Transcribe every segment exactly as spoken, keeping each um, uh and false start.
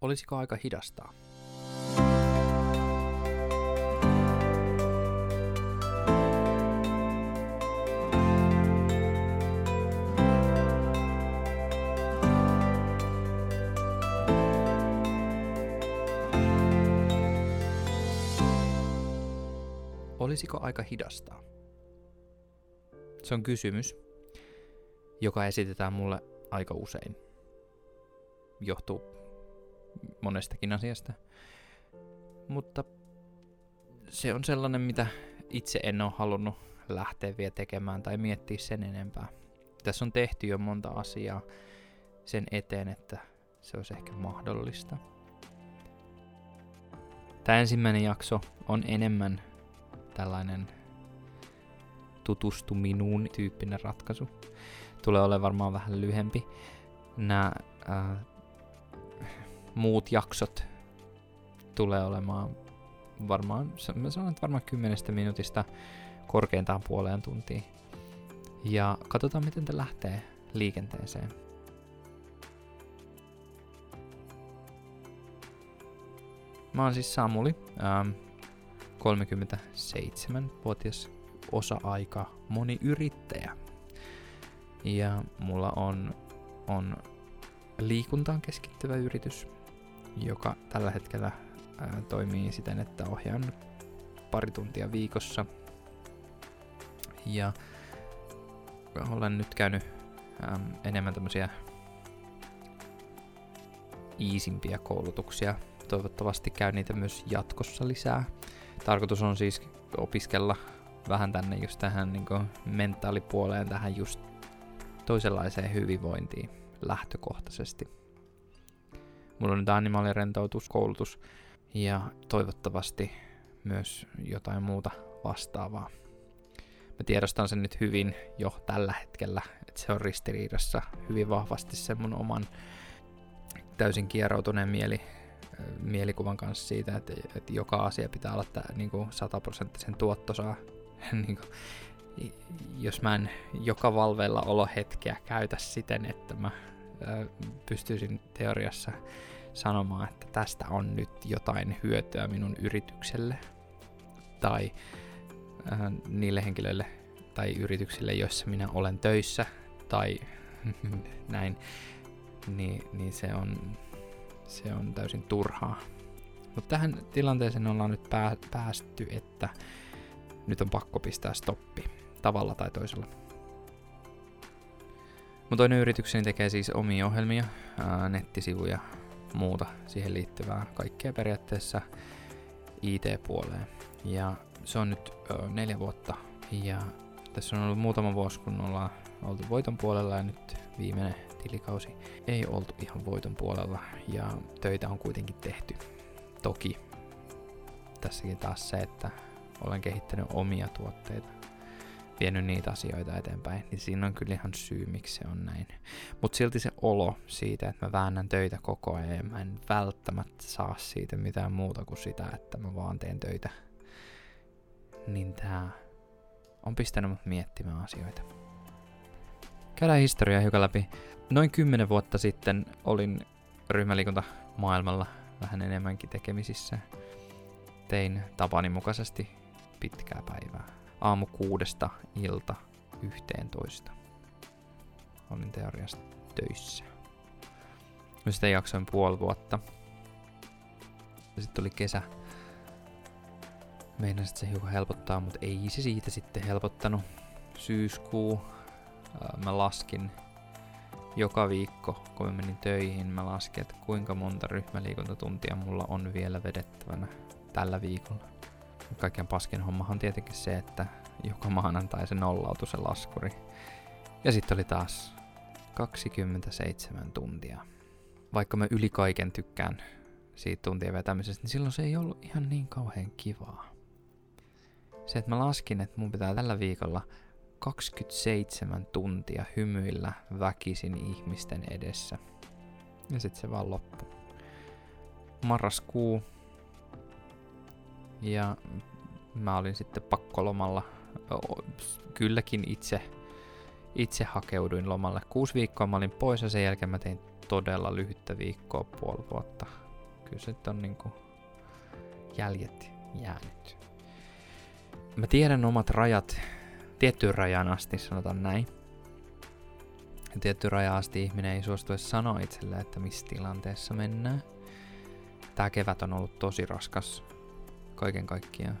olisiko aika hidastaa? Olisiko aika hidastaa? Se on kysymys, joka esitetään mulle aika usein. Johtuu monestakin asiasta. Mutta se on sellainen, mitä itse en ole halunnut lähteä vielä tekemään tai miettiä sen enempää. Tässä on tehty jo monta asiaa sen eteen, että se olisi ehkä mahdollista. Tämä ensimmäinen jakso on enemmän tällainen tutustu minuun tyyppinen ratkaisu. Tulee olemaan varmaan vähän lyhempi. Nämä äh, muut jaksot tulee olemaan varmaan, mä sanon, että varmaan kymmenestä minuutista korkeintaan puoleen tuntiin. Ja katsotaan, miten tämä lähtee liikenteeseen. Mä oon siis Samuli. Ähm, kolmekymmentäseitsemänvuotias osa-aika moni yrittäjä. Ja mulla on, on liikuntaan keskittyvä yritys, joka tällä hetkellä ää, toimii siten, että ohjaan pari tuntia viikossa. Ja olen nyt käynyt ää, enemmän tämmöisiä iisimpiä koulutuksia. Toivottavasti käyn niitä myös jatkossa lisää. Tarkoitus on siis opiskella vähän tänne just tähän niin kuin mentaalipuoleen, tähän just toisenlaiseen hyvinvointiin lähtökohtaisesti. Mulla on nyt animaalirentoutuskoulutus ja toivottavasti myös jotain muuta vastaavaa. Mä tiedostan sen nyt hyvin jo tällä hetkellä, että se on ristiriidassa hyvin vahvasti sen mun oman täysin kieroutuneen mieli mielikuvan kanssa siitä, että, että joka asia pitää olla tää, niin kuin sataprosenttisen tuottosaa. niin kuin, jos mä en joka valveilla olohetkeä käytä siten, että mä ö, pystyisin teoriassa sanomaan, että tästä on nyt jotain hyötyä minun yritykselle tai ö, niille henkilöille tai yrityksille, joissa minä olen töissä tai näin, niin, niin se on Se on täysin turhaa. Mutta tähän tilanteeseen ollaan nyt päästy, että nyt on pakko pistää stoppi. Tavalla tai toisella. Mun toinen yritykseni tekee siis omia ohjelmia, ää, nettisivuja, muuta siihen liittyvää. Kaikkea periaatteessa I T-puoleen. Ja se on nyt ö, neljä vuotta. Ja tässä on ollut muutama vuosi, kun ollaan oltu voiton puolella ja nyt viimeinen tilikausi ei oltu ihan voiton puolella ja töitä on kuitenkin tehty. Toki tässäkin taas se, että olen kehittänyt omia tuotteita, vienyt niitä asioita eteenpäin, niin siinä on kyllä ihan syy, miksi se on näin. Mutta silti se olo siitä, että mä väännän töitä koko ajan ja mä en välttämättä saa siitä mitään muuta kuin sitä, että mä vaan teen töitä, niin tää on pistänyt mut miettimään asioita. Käydään historiaa hiukan läpi. Noin kymmenen vuotta sitten olin ryhmäliikunta maailmalla vähän enemmänkin tekemisissä. Tein tapani mukaisesti pitkää päivää. Aamu kuudesta ilta yhteentoista. Olin teoriassa töissä. Mä sitten jaksoin puoli vuotta. Sitten oli kesä. Meinasin se hiukan helpottaa, mutta ei se siitä sitten helpottanut. Syyskuu. Mä laskin joka viikko, kun mä menin töihin, mä laskin, että kuinka monta ryhmäliikuntatuntia mulla on vielä vedettävänä tällä viikolla. Kaikkein paskin hommahan on tietenkin se, että joka maanantai se nollautui se laskuri. Ja sitten oli taas kaksikymmentäseitsemän tuntia. Vaikka mä yli kaiken tykkään siitä tuntien vetämisestä, niin silloin se ei ollut ihan niin kauhean kivaa. Se, että mä laskin, että mun pitää tällä viikolla kaksikymmentäseitsemän tuntia hymyillä väkisin ihmisten edessä. Ja sit se vaan loppui. Marraskuu. Ja mä olin sitten pakkolomalla. Kylläkin itse, itse hakeuduin lomalle. Kuusi viikkoa mä olin pois ja sen jälkeen mä tein todella lyhyttä viikkoa, puoli vuotta. Kyllä se nyt on niinku jäljet jäänyt. Mä tiedän omat rajat tiettyyn rajaan asti, sanotaan näin. Ja tiettyyn rajaan asti ihminen ei suostu edes sanoa itselle, että missä tilanteessa mennään. Tää kevät on ollut tosi raskas kaiken kaikkiaan.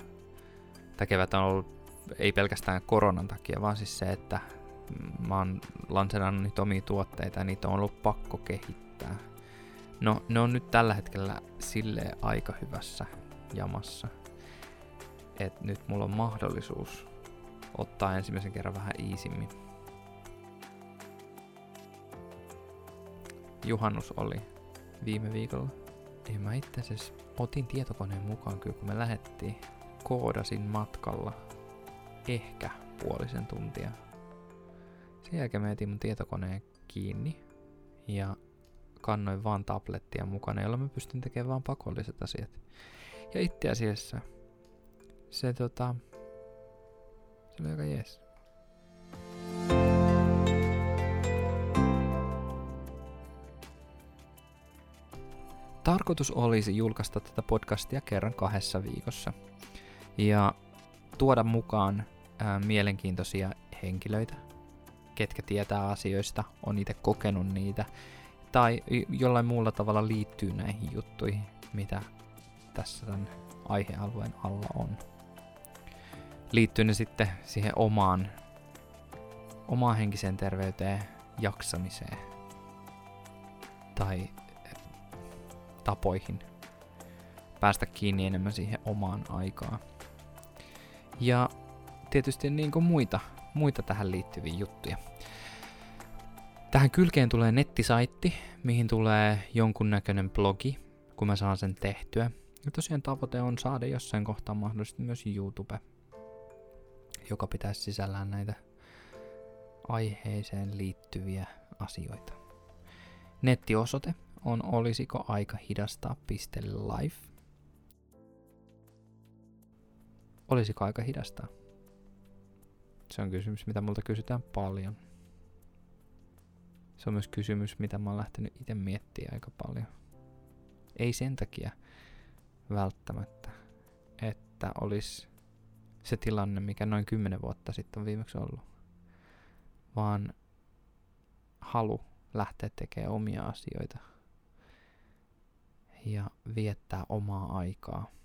Tää kevät on ollut ei pelkästään koronan takia, vaan siis se, että mä oon lanseerannut niitä omia tuotteita ja niitä on ollut pakko kehittää. No, ne on nyt tällä hetkellä silleen aika hyvässä jamassa, että nyt mulla on mahdollisuus ottaa ensimmäisen kerran vähän iisimmin. Juhannus oli viime viikolla. Ja mä itse asiassa otin tietokoneen mukaan kyllä, kun me lähettiin. Koodasin matkalla ehkä puolisen tuntia. Sen jälkeen mä etin mun tietokoneen kiinni ja kannoin vaan tablettia mukana, jolla mä pystyn tekemään vaan pakolliset asiat. Ja itse asiassa se tota... se oli aika jees. Tarkoitus olisi julkaista tätä podcastia kerran kahdessa viikossa ja tuoda mukaan ää, mielenkiintoisia henkilöitä, ketkä tietää asioista, on itse kokenut niitä tai jollain muulla tavalla liittyy näihin juttuihin, mitä tässä tämän aihealueen alla on. Liittyy ne sitten siihen omaan, omaan henkiseen terveyteen, jaksamiseen tai tapoihin päästä kiinni enemmän siihen omaan aikaan. Ja tietysti niin kuin muita, muita tähän liittyviä juttuja. Tähän kylkeen tulee nettisaitti, mihin tulee jonkunnäköinen blogi, kun mä saan sen tehtyä. Ja tosiaan tavoite on saada jossain kohtaa mahdollisesti myös YouTube, joka pitää sisällään näitä aiheeseen liittyviä asioita. Nettiosoite on olisiko aika hidastaa piste live. Olisiko aika hidastaa? Se on kysymys, mitä multa kysytään paljon. Se on myös kysymys, mitä mä oon lähtenyt itse miettimään aika paljon. Ei sen takia välttämättä, että olisi se tilanne, mikä noin kymmenen vuotta sitten on viimeksi ollut, vaan halu lähteä tekemään omia asioita ja viettää omaa aikaa.